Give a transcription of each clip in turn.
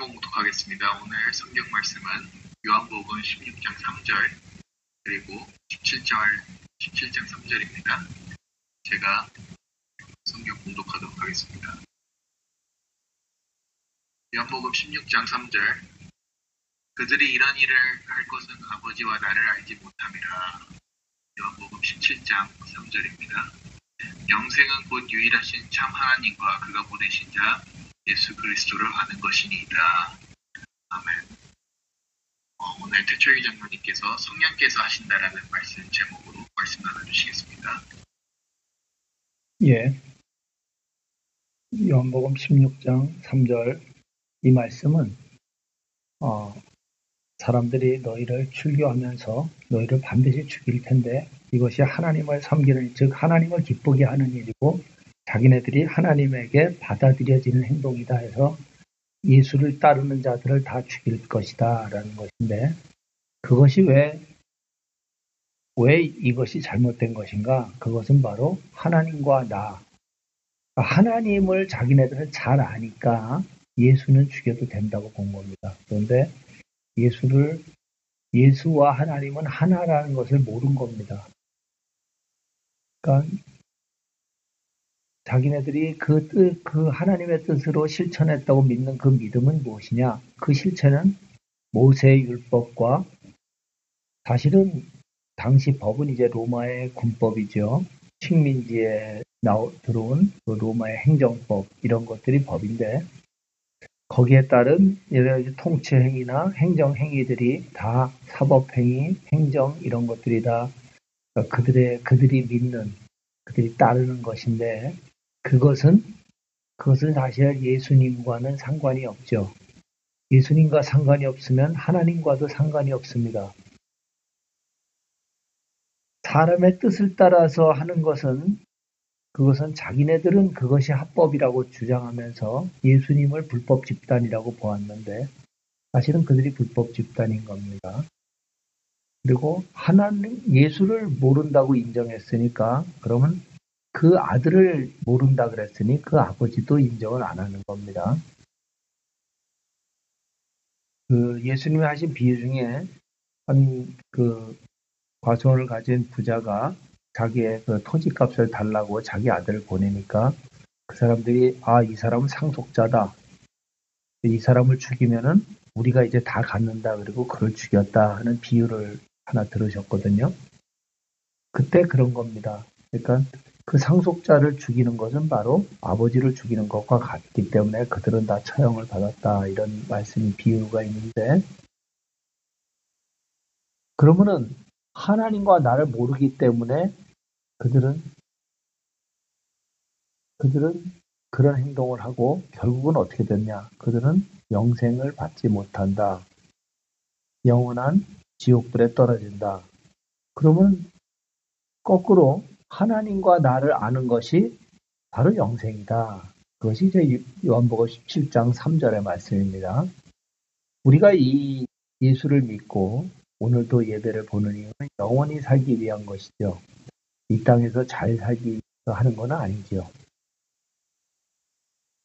말씀을 봉독하겠습니다. 오늘 성경 말씀은 요한복음 16장 3절 그리고 17장 3절입니다. 제가 성경 봉독하도록 하겠습니다. 요한복음 16장 3절 그들이 이런 일을 할 것은 아버지와 나를 알지 못함이라. 요한복음 17장 3절입니다. 영생은 곧 유일하신 참 하나님과 그가 보내신 자 예수 그리스도를 아는 것이니이다. 아멘. 오늘 태초의 장로님께서 성령께서 하신다라는 말씀 제목으로 말씀 나눠주시겠습니다. 예. 요한복음 16장 3절 이 말씀은 사람들이 너희를 출교하면서 너희를 반드시 죽일 텐데 이것이 하나님을 섬기는 즉 하나님을 기쁘게 하는 일이고 자기네들이 하나님에게 받아들여지는 행동이다 해서 예수를 따르는 자들을 다 죽일 것이다 라는 것인데 그것이 왜 이것이 잘못된 것인가? 그것은 바로 하나님과 나 하나님을 자기네들은 잘 아니까 예수는 죽여도 된다고 본 겁니다. 그런데 예수와 하나님은 하나라는 것을 모른 겁니다. 그러니까 자기네들이 그 하나님의 뜻으로 실천했다고 믿는 그 믿음은 무엇이냐? 그 실체는 모세의 율법과 사실은 당시 법은 이제 로마의 군법이죠. 식민지에 들어온 그 로마의 행정법 이런 것들이 법인데 거기에 따른 여러 가지 통치 행위나 행정 행위들이 다 사법 행위, 행정 이런 것들이 다 그들이 믿는, 그들이 따르는 것인데 그것은 사실 예수님과는 상관이 없죠. 예수님과 상관이 없으면 하나님과도 상관이 없습니다. 사람의 뜻을 따라서 하는 것은 그것은 자기네들은 그것이 합법이라고 주장하면서 예수님을 불법 집단이라고 보았는데 사실은 그들이 불법 집단인 겁니다. 그리고 하나님 예수를 모른다고 인정했으니까 그러면 그 아들을 모른다 그랬으니 그 아버지도 인정을 안 하는 겁니다. 그 예수님이 하신 비유 중에 한 그 과손을 가진 부자가 자기의 그 토지값을 달라고 자기 아들을 보내니까 그 사람들이 이 사람은 상속자다. 이 사람을 죽이면은 우리가 이제 다 갖는다. 그리고 그를 죽였다 하는 비유를 하나 들으셨거든요. 그때 그런 겁니다. 그러니까 그 상속자를 죽이는 것은 바로 아버지를 죽이는 것과 같기 때문에 그들은 다 처형을 받았다. 이런 말씀이 비유가 있는데 그러면은 하나님과 나를 모르기 때문에 그들은 그런 행동을 하고 결국은 어떻게 됐냐? 그들은 영생을 받지 못한다. 영원한 지옥불에 떨어진다. 그러면 거꾸로 하나님과 나를 아는 것이 바로 영생이다. 그것이 이제 요한복음 17장 3절의 말씀입니다. 우리가 이 예수를 믿고 오늘도 예배를 보는 이유는 영원히 살기 위한 것이죠. 이 땅에서 잘 살기 위해서 하는 건 아니죠.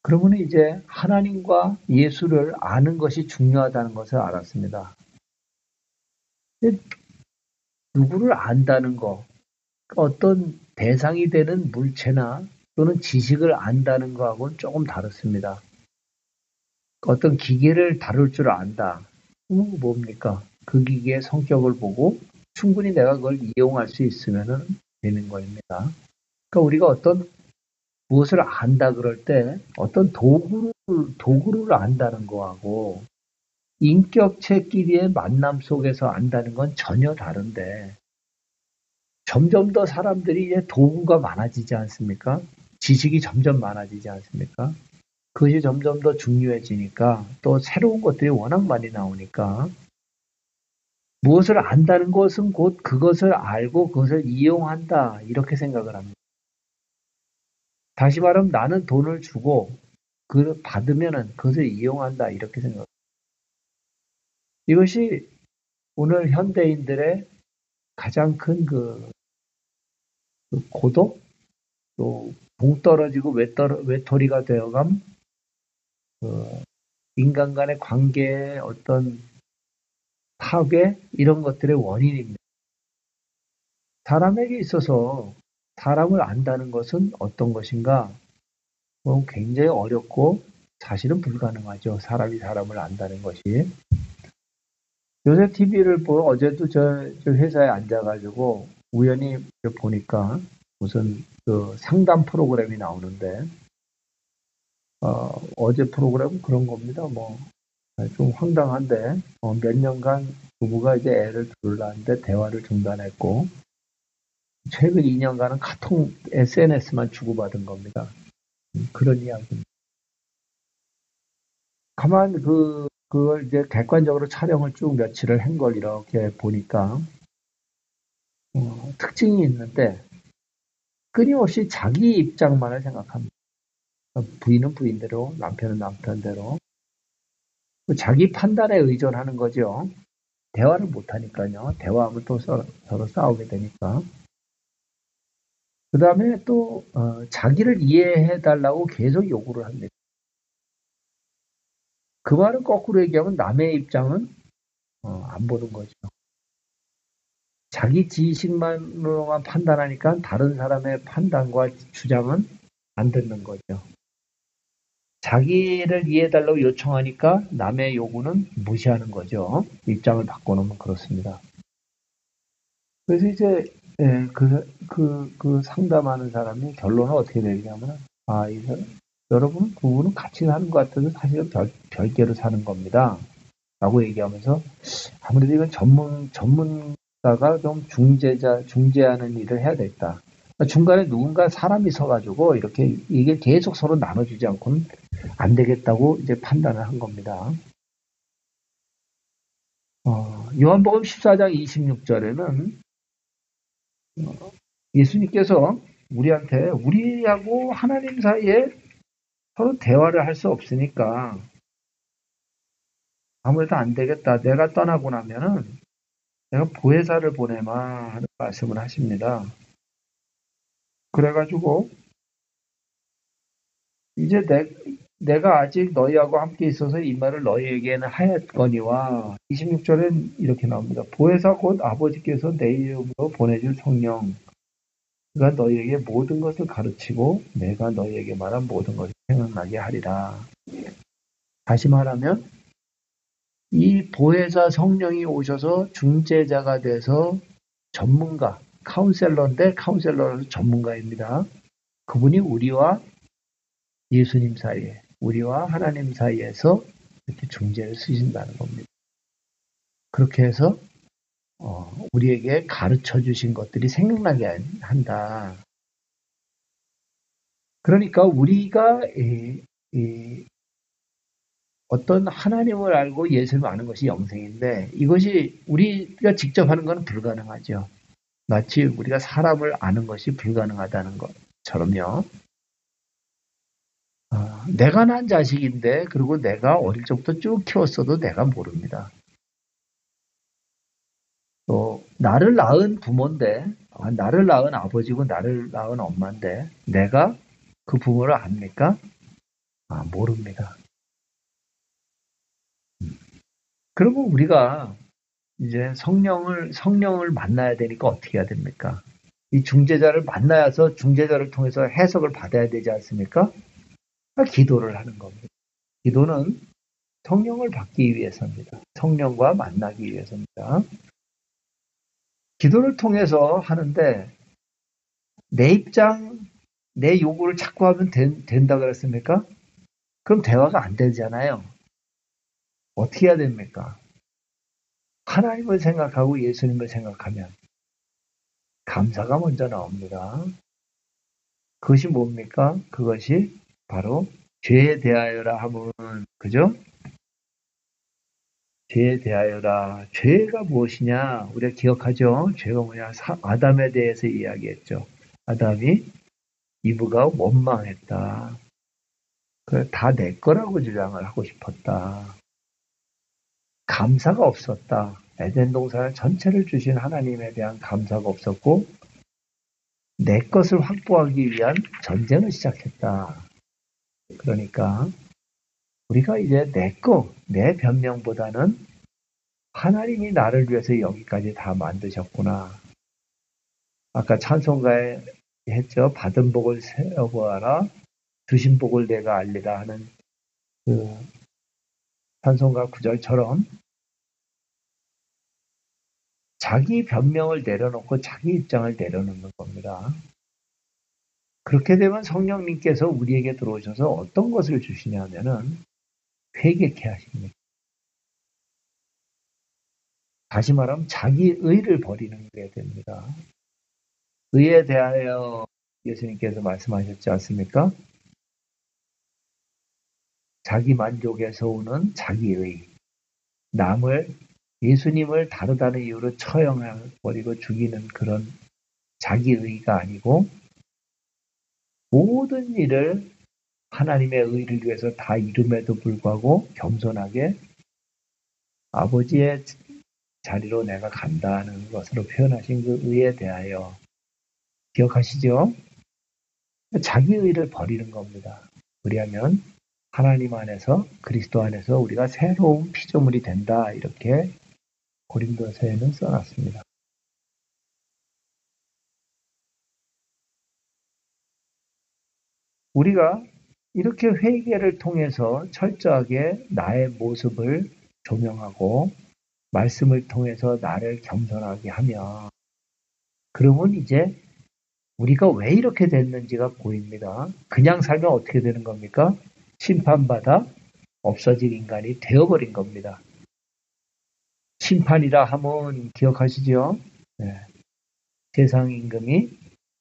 그러면 이제 하나님과 예수를 아는 것이 중요하다는 것을 알았습니다. 누구를 안다는 거, 어떤 대상이 되는 물체나 또는 지식을 안다는 거하고는 조금 다릅니다. 어떤 기계를 다룰 줄 안다. 뭡니까? 그 기계의 성격을 보고 충분히 내가 그걸 이용할 수 있으면 되는 것입니다. 그러니까 우리가 어떤 무엇을 안다 그럴 때 어떤 도구를 안다는 거하고 인격체끼리의 만남 속에서 안다는 건 전혀 다른데 점점 더 사람들이 이제 도구가 많아지지 않습니까? 지식이 점점 많아지지 않습니까? 그것이 점점 더 중요해지니까 또 새로운 것들이 워낙 많이 나오니까 무엇을 안다는 것은 곧 그것을 알고 그것을 이용한다 이렇게 생각을 합니다. 다시 말하면 나는 돈을 주고 그걸 받으면은 그것을 이용한다 이렇게 생각합니다. 이것이 오늘 현대인들의 가장 큰 그 고독 또 봉 떨어지고 외톨이가 되어감 인간 간의 관계의 어떤 파괴 이런 것들의 원인입니다. 사람에게 있어서 사람을 안다는 것은 어떤 것인가? 그건 굉장히 어렵고 사실은 불가능하죠. 사람이 사람을 안다는 것이. 요새 TV를 보러 어제도 저 회사에 앉아가지고 우연히 보니까 무슨 그 상담 프로그램이 나오는데 어제 프로그램은 그런 겁니다. 뭐 좀 황당한데 몇 년간 부부가 이제 애를 둘을 낳았는데 대화를 중단했고 최근 2년간은 카톡, SNS만 주고받은 겁니다. 그런 이야기입니다. 가만 그걸 이제 객관적으로 촬영을 쭉 며칠을 한 걸 이렇게 보니까 특징이 있는데 끊임없이 자기 입장만을 생각합니다. 부인은 부인대로, 남편은 남편대로. 자기 판단에 의존하는 거죠. 대화를 못하니까요. 대화하면 또 서로 싸우게 되니까. 그 다음에 또 자기를 이해해달라고 계속 요구를 합니다. 그 말은 거꾸로 얘기하면 남의 입장은 안 보는 거죠. 자기 지식만으로만 판단하니까 다른 사람의 판단과 주장은 안 듣는 거죠. 자기를 이해해달라고 요청하니까 남의 요구는 무시하는 거죠. 입장을 바꿔놓으면 그렇습니다. 그래서 이제 그 상담하는 사람이 결론은 어떻게 되냐면 이 사람 여러분 부부는 같이 사는 것 같아도 사실은 별개로 사는 겁니다. 라고 얘기하면서 아무래도 이건 전문가가 좀 중재하는 일을 해야 되겠다. 중간에 누군가 사람이 서가지고 이렇게 이게 계속 서로 나눠주지 않고는 안 되겠다고 이제 판단을 한 겁니다. 요한복음 14장 26절에는 예수님께서 우리한테 우리하고 하나님 사이에 서로 대화를 할 수 없으니까 아무래도 안 되겠다. 내가 떠나고 나면은 내가 보혜사를 보내마 하는 말씀을 하십니다. 그래가지고 이제 내가 아직 너희하고 함께 있어서 이 말을 너희에게는 하였거니와 26절엔 이렇게 나옵니다. 보혜사 곧 아버지께서 내 이름으로 보내줄 성령 그가 너희에게 모든 것을 가르치고 내가 너희에게 말한 모든 것을 생각나게 하리라. 다시 말하면 이 보혜사 성령이 오셔서 중재자가 돼서 전문가, 카운셀러인데 카운셀러는 전문가입니다. 그분이 우리와 예수님 사이에, 우리와 하나님 사이에서 이렇게 중재를 쓰신다는 겁니다. 그렇게 해서 우리에게 가르쳐 주신 것들이 생각나게 한다. 그러니까 우리가 어떤 하나님을 알고 예수님을 아는 것이 영생인데 이것이 우리가 직접 하는 건 불가능하죠. 마치 우리가 사람을 아는 것이 불가능하다는 것처럼요. 내가 낳은 자식인데 그리고 내가 어릴 적부터 쭉 키웠어도 내가 모릅니다. 또 나를 낳은 부모인데 나를 낳은 아버지고 나를 낳은 엄마인데 내가 그 부모를 압니까? 모릅니다. 그리고 우리가 이제 성령을 만나야 되니까 어떻게 해야 됩니까? 이 중재자를 만나서 중재자를 통해서 해석을 받아야 되지 않습니까? 기도를 하는 겁니다. 기도는 성령을 받기 위해서입니다. 성령과 만나기 위해서입니다. 기도를 통해서 하는데 내 입장, 내 요구를 자꾸 하면 된다 그랬습니까? 그럼 대화가 안 되잖아요. 어떻게 해야 됩니까? 하나님을 생각하고 예수님을 생각하면 감사가 먼저 나옵니다. 그것이 뭡니까? 그것이 바로 죄에 대하여라 하면 그죠? 죄에 대하여라. 죄가 무엇이냐? 우리가 기억하죠? 죄가 뭐냐? 아담에 대해서 이야기했죠. 아담이 이브가 원망했다. 그래, 다 내 거라고 주장을 하고 싶었다. 감사가 없었다. 에덴 동산 전체를 주신 하나님에 대한 감사가 없었고 내 것을 확보하기 위한 전쟁을 시작했다. 그러니까 우리가 이제 내 변명보다는 하나님이 나를 위해서 여기까지 다 만드셨구나. 아까 찬송가에 했죠. 받은 복을 세어보아라. 주신 복을 내가 알리라 하는 그 찬송가 9절처럼 자기 변명을 내려놓고 자기 입장을 내려놓는 겁니다. 그렇게 되면 성령님께서 우리에게 들어오셔서 어떤 것을 주시냐면은 회개케 하십니다. 다시 말하면 자기 의를 버리는 게 됩니다. 의에 대하여 예수님께서 말씀하셨지 않습니까? 자기 만족에서 오는 자기의, 남을, 예수님을 다르다는 이유로 처형해버리고 죽이는 그런 자기의가 아니고 모든 일을 하나님의 의를 위해서 다 이름에도 불구하고 겸손하게 아버지의 자리로 내가 간다는 것으로 표현하신 그 의에 대하여 기억하시죠? 자기의를 버리는 겁니다. 그리하면 하나님 안에서 그리스도 안에서 우리가 새로운 피조물이 된다 이렇게 고린도서에는 써놨습니다. 우리가 이렇게 회개를 통해서 철저하게 나의 모습을 조명하고 말씀을 통해서 나를 겸손하게 하면 그러면 이제 우리가 왜 이렇게 됐는지가 보입니다. 그냥 살면 어떻게 되는 겁니까? 심판받아 없어진 인간이 되어버린 겁니다. 심판이라 하면 기억하시죠? 네. 세상 임금이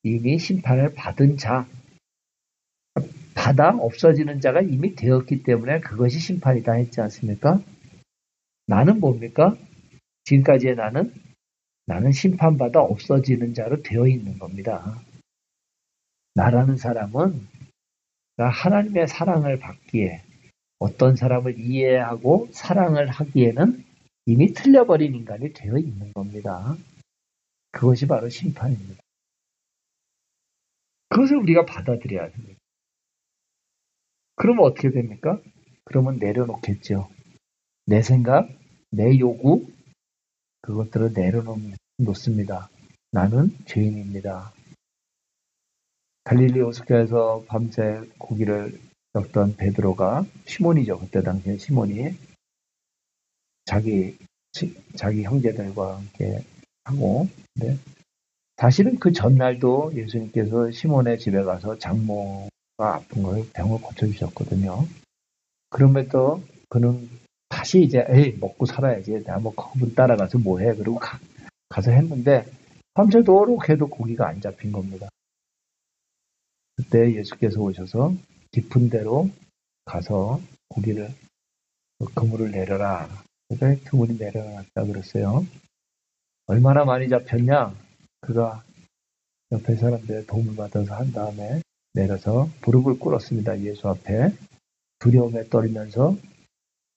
이미 심판을 받은 자, 받아 없어지는 자가 이미 되었기 때문에 그것이 심판이다 했지 않습니까? 나는 뭡니까? 지금까지의 나는 심판받아 없어지는 자로 되어 있는 겁니다. 나라는 사람은 하나님의 사랑을 받기에 어떤 사람을 이해하고 사랑을 하기에는 이미 틀려버린 인간이 되어 있는 겁니다. 그것이 바로 심판입니다. 그것을 우리가 받아들여야 됩니다. 그러면 어떻게 됩니까? 그러면 내려놓겠죠. 내 생각, 내 요구, 그것들을 내려놓습니다. 나는 죄인입니다. 갈릴리 호숫가에서 밤새 고기를 엮던 베드로가, 시몬이죠. 그때 당시에 시몬이 자기 형제들과 함께 하고, 네. 사실은 그 전날도 예수님께서 시몬의 집에 가서 장모가 아픈 걸 병을 고쳐주셨거든요. 그럼에도 그는 다시 이제 먹고 살아야지. 내가 뭐 그분 따라가서 뭐해. 그러고 가서 했는데 밤새도록 해도 고기가 안 잡힌 겁니다. 그때 예수께서 오셔서 깊은 데로 가서 고기를 그물을 내려라. 그래서 그물이 내려놨다 그랬어요. 얼마나 많이 잡혔냐? 그가 옆에 사람들의 도움을 받아서 한 다음에 내려서 무릎을 꿇었습니다. 예수 앞에 두려움에 떨면서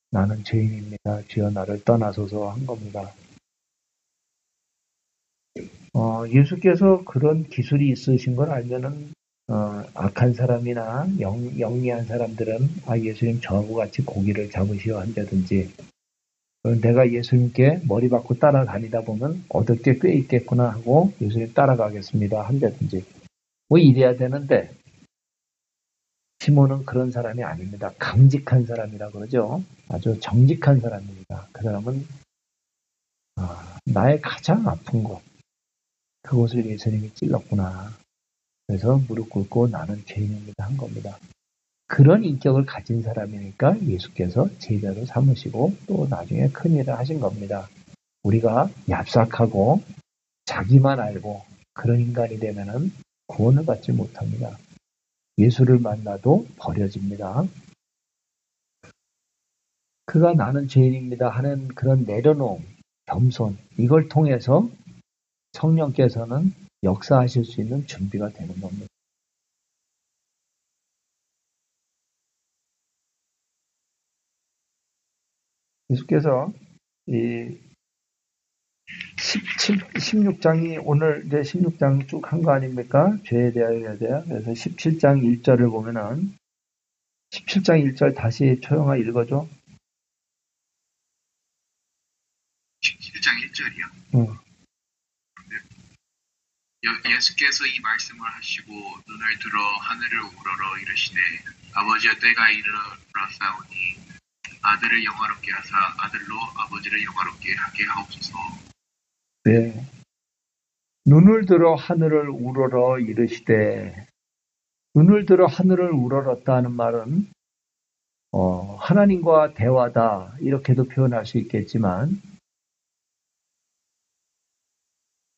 나는 죄인입니다. 주여 나를 떠나소서 한 겁니다. 예수께서 그런 기술이 있으신 걸 알면은 악한 사람이나 영리한 사람들은 예수님 저하고 같이 고기를 잡으시오 한다든지 내가 예수님께 머리 박고 따라다니다 보면 얻을 게 꽤 있겠구나 하고 예수님 따라가겠습니다 한다든지 뭐 이래야 되는데 시몬은 그런 사람이 아닙니다. 강직한 사람이라 그러죠. 아주 정직한 사람입니다. 그 사람은 나의 가장 아픈 곳 그곳을 예수님이 찔렀구나. 그래서 무릎 꿇고 나는 죄인입니다 한 겁니다. 그런 인격을 가진 사람이니까 예수께서 제자로 삼으시고 또 나중에 큰일을 하신 겁니다. 우리가 얍삭하고 자기만 알고 그런 인간이 되면은 구원을 받지 못합니다. 예수를 만나도 버려집니다. 그가 나는 죄인입니다 하는 그런 내려놓음, 겸손 이걸 통해서 성령께서는 역사하실 수 있는 준비가 되는 겁니다. 예수께서 이 16장이 오늘 이제 16장 쭉 한 거 아닙니까? 죄에 대하여야 돼요. 그래서 17장 1절을 보면은 17장 1절 다시 조용하게 읽어줘. 17장 1절이요? 응. 예수께서 이 말씀을 하시고 눈을 들어 하늘을 우러러 이르시되 아버지의 때가 이르렀사오니 아들을 영화롭게 하사 아들로 아버지를 영화롭게 하게 하옵소서. 네. 눈을 들어 하늘을 우러러 이르시되, 눈을 들어 하늘을 우러렀다는 말은 하나님과 대화다 이렇게도 표현할 수 있겠지만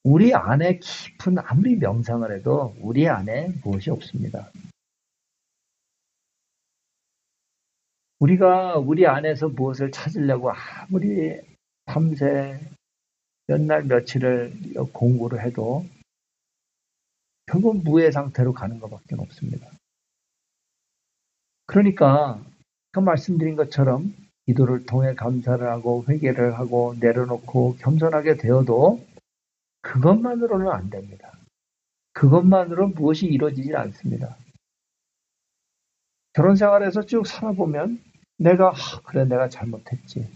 우리 안에 깊은 아무리 명상을 해도 우리 안에 무엇이 없습니다. 우리가 우리 안에서 무엇을 찾으려고 아무리 밤새 몇 날 며칠을 공부를 해도 결국 무의 상태로 가는 것밖에 없습니다. 그러니까 아까 말씀드린 것처럼 기도를 통해 감사를 하고 회개를 하고 내려놓고 겸손하게 되어도 그것만으로는 안 됩니다. 그것만으로는 무엇이 이루어지지 않습니다. 결혼 생활에서 쭉 살아보면 내가 그래 내가 잘못했지.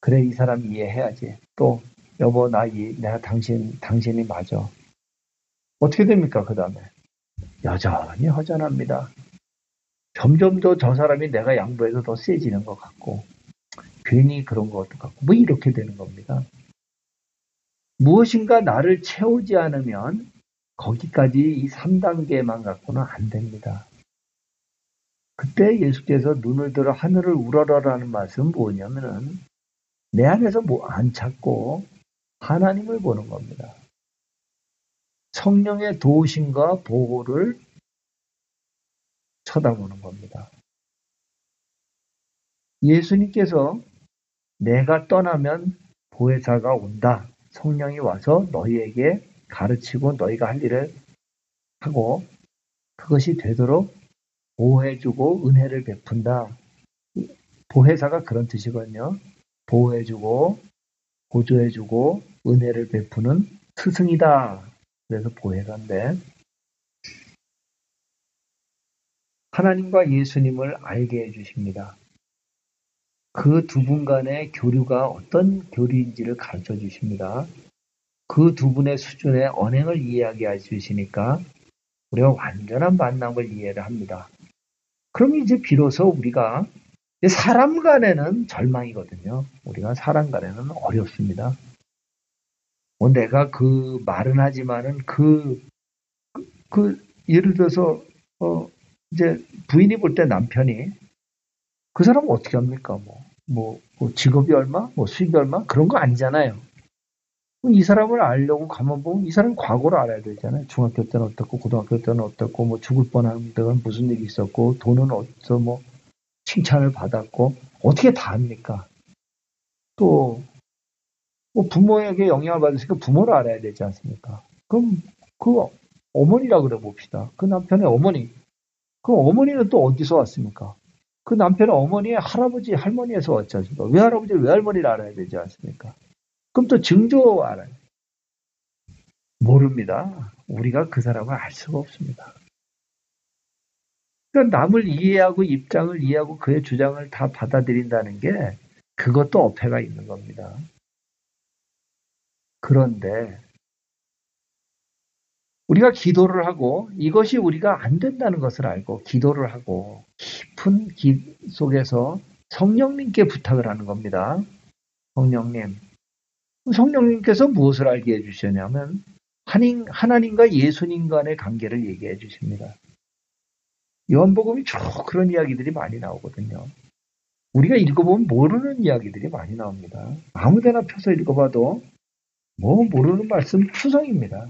그래 이 사람 이해해야지. 또 여보 내가 당신이 맞아. 어떻게 됩니까? 그 다음에 여전히 허전합니다. 점점 더 저 사람이 내가 양보해서 더 세지는 것 같고 괜히 그런 것 같고 뭐 이렇게 되는 겁니다. 무엇인가 나를 채우지 않으면 거기까지 이 3단계만 갖고는 안 됩니다. 그때 예수께서 눈을 들어 하늘을 우러러라는 말씀은 뭐냐면은 내 안에서 뭐 안 찾고 하나님을 보는 겁니다. 성령의 도우심과 보호를 쳐다보는 겁니다. 예수님께서 내가 떠나면 보혜사가 온다. 성령이 와서 너희에게 가르치고 너희가 할 일을 하고 그것이 되도록 보호해주고 은혜를 베푼다. 보혜사가 그런 뜻이거든요. 보호해주고 보조해주고 은혜를 베푸는 스승이다. 그래서 보혜사인데 하나님과 예수님을 알게 해주십니다. 그 두 분 간의 교류가 어떤 교류인지를 가르쳐 주십니다. 그 두 분의 수준의 언행을 이해하게 해주시니까 우리가 완전한 만남을 이해를 합니다. 그럼 이제 비로소 우리가 사람 간에는 절망이거든요. 우리가 사람 간에는 어렵습니다. 내가 그 말은 하지만은 예를 들어서 이제 부인이 볼 때 남편이 그 사람은 어떻게 합니까? 직업이 얼마? 수익이 얼마? 그런 거 아니잖아요. 이 사람을 알려고 가만 보면 이 사람 과거를 알아야 되잖아요. 중학교 때는 어떻고, 고등학교 때는 어떻고, 죽을 뻔한 때는 무슨 일이 있었고, 돈은 어디서 칭찬을 받았고, 어떻게 다 합니까? 또, 부모에게 영향을 받으니까 부모를 알아야 되지 않습니까? 그럼 그 어머니라 그래 봅시다. 그 남편의 어머니. 그 어머니는 또 어디서 왔습니까? 그 남편은 어머니의 할아버지, 할머니에서 왔지 않습니까? 외할아버지, 외할머니를 알아야 되지 않습니까? 그럼 또 증조 알아요? 모릅니다. 우리가 그 사람을 알 수가 없습니다. 그러니까 남을 이해하고 입장을 이해하고 그의 주장을 다 받아들인다는 게 그것도 어폐가 있는 겁니다. 그런데 우리가 기도를 하고 이것이 우리가 안 된다는 것을 알고 기도를 하고 깊은 기 속에서 성령님께 부탁을 하는 겁니다. 성령님께서 무엇을 알게 해주시냐면 하나님과 예수님 간의 관계를 얘기해 주십니다. 요한복음이 쭉 그런 이야기들이 많이 나오거든요. 우리가 읽어보면 모르는 이야기들이 많이 나옵니다. 아무데나 펴서 읽어봐도 모르는 말씀 투성입니다.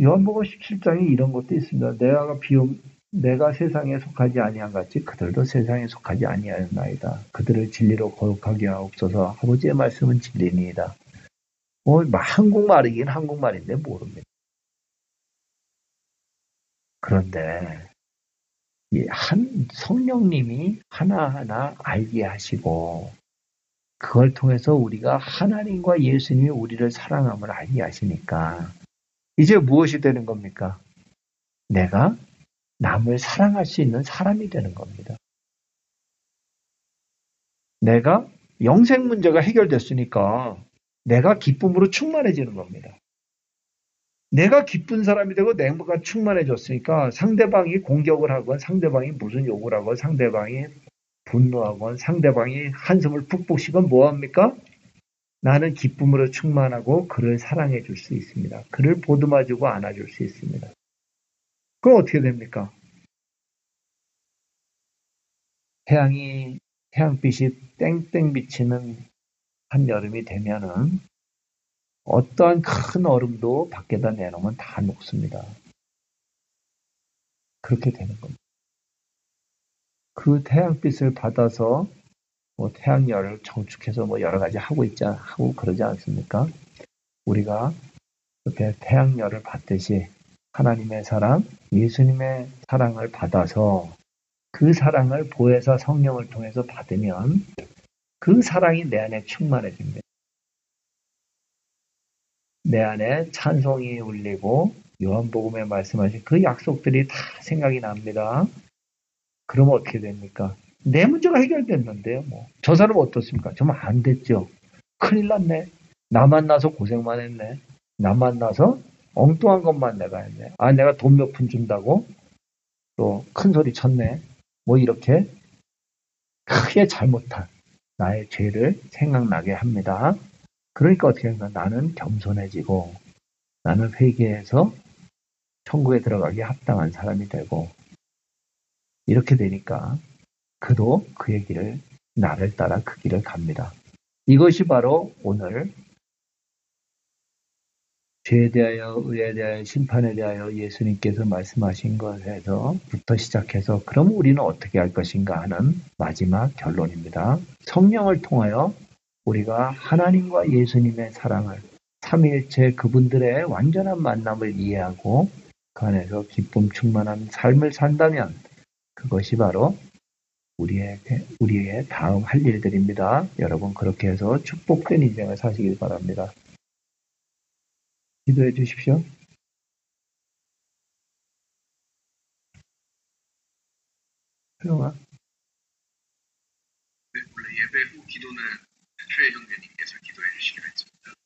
요한복음 17장에 이런 것도 있습니다. 내가 세상에 속하지 아니한 같이 그들도 세상에 속하지 아니하였나이다. 그들을 진리로 거룩하게 하옵소서. 아버지의 말씀은 진리니이다. 한국말이긴 한국말인데 모릅니다. 그런데 성령님이 하나하나 알게 하시고 그걸 통해서 우리가 하나님과 예수님이 우리를 사랑함을 알게 하시니까 이제 무엇이 되는 겁니까? 내가 남을 사랑할 수 있는 사람이 되는 겁니다. 내가 영생 문제가 해결됐으니까 내가 기쁨으로 충만해지는 겁니다. 내가 기쁜 사람이 되고 내 행복감 충만해졌으니까 상대방이 공격을 하건 상대방이 무슨 욕을 하건 상대방이 분노하건 상대방이 한숨을 푹푹 쉬건 뭐합니까? 나는 기쁨으로 충만하고 그를 사랑해 줄 수 있습니다. 그를 보듬어주고 안아줄 수 있습니다. 그럼 어떻게 됩니까? 태양빛이 땡땡 비치는 한여름이 되면은 어떠한 큰 얼음도 밖에다 내놓으면 다 녹습니다. 그렇게 되는 겁니다. 그 태양빛을 받아서 뭐 태양열을 정축해서 뭐 여러 가지 하고 그러지 않습니까? 우리가 이렇게 태양열을 받듯이 하나님의 사랑, 예수님의 사랑을 받아서 그 사랑을 보혜사 성령을 통해서 받으면 그 사랑이 내 안에 충만해집니다. 내 안에 찬송이 울리고 요한복음에 말씀하신 그 약속들이 다 생각이 납니다. 그러면 어떻게 됩니까? 내 문제가 해결됐는데요. 뭐 저 사람 어떻습니까? 정말 안 됐죠. 큰일 났네. 나 만나서 고생만 했네. 나 만나서 엉뚱한 것만 내가 했네. 아, 내가 돈 몇 푼 준다고 또 큰 소리 쳤네. 뭐 이렇게 크게 잘못한 나의 죄를 생각나게 합니다. 그러니까 어떻게 하면 나는 겸손해지고 나는 회개해서 천국에 들어가기 합당한 사람이 되고 이렇게 되니까 그도 그의 길을 나를 따라 그 길을 갑니다. 이것이 바로 오늘 죄에 대하여, 의에 대하여, 심판에 대하여 예수님께서 말씀하신 것에서부터 시작해서 그럼 우리는 어떻게 할 것인가 하는 마지막 결론입니다. 성령을 통하여 우리가 하나님과 예수님의 사랑을 삼위일체 그분들의 완전한 만남을 이해하고 그 안에서 기쁨 충만한 삶을 산다면 그것이 바로 우리의 다음 할 일들입니다. 여러분 그렇게 해서 축복된 인생을 사시길 바랍니다. 기도해 주십시오. 소영아. 네, 원래 예배 후 기도는 최 형제님께서 기도해 주시기로 했습니다.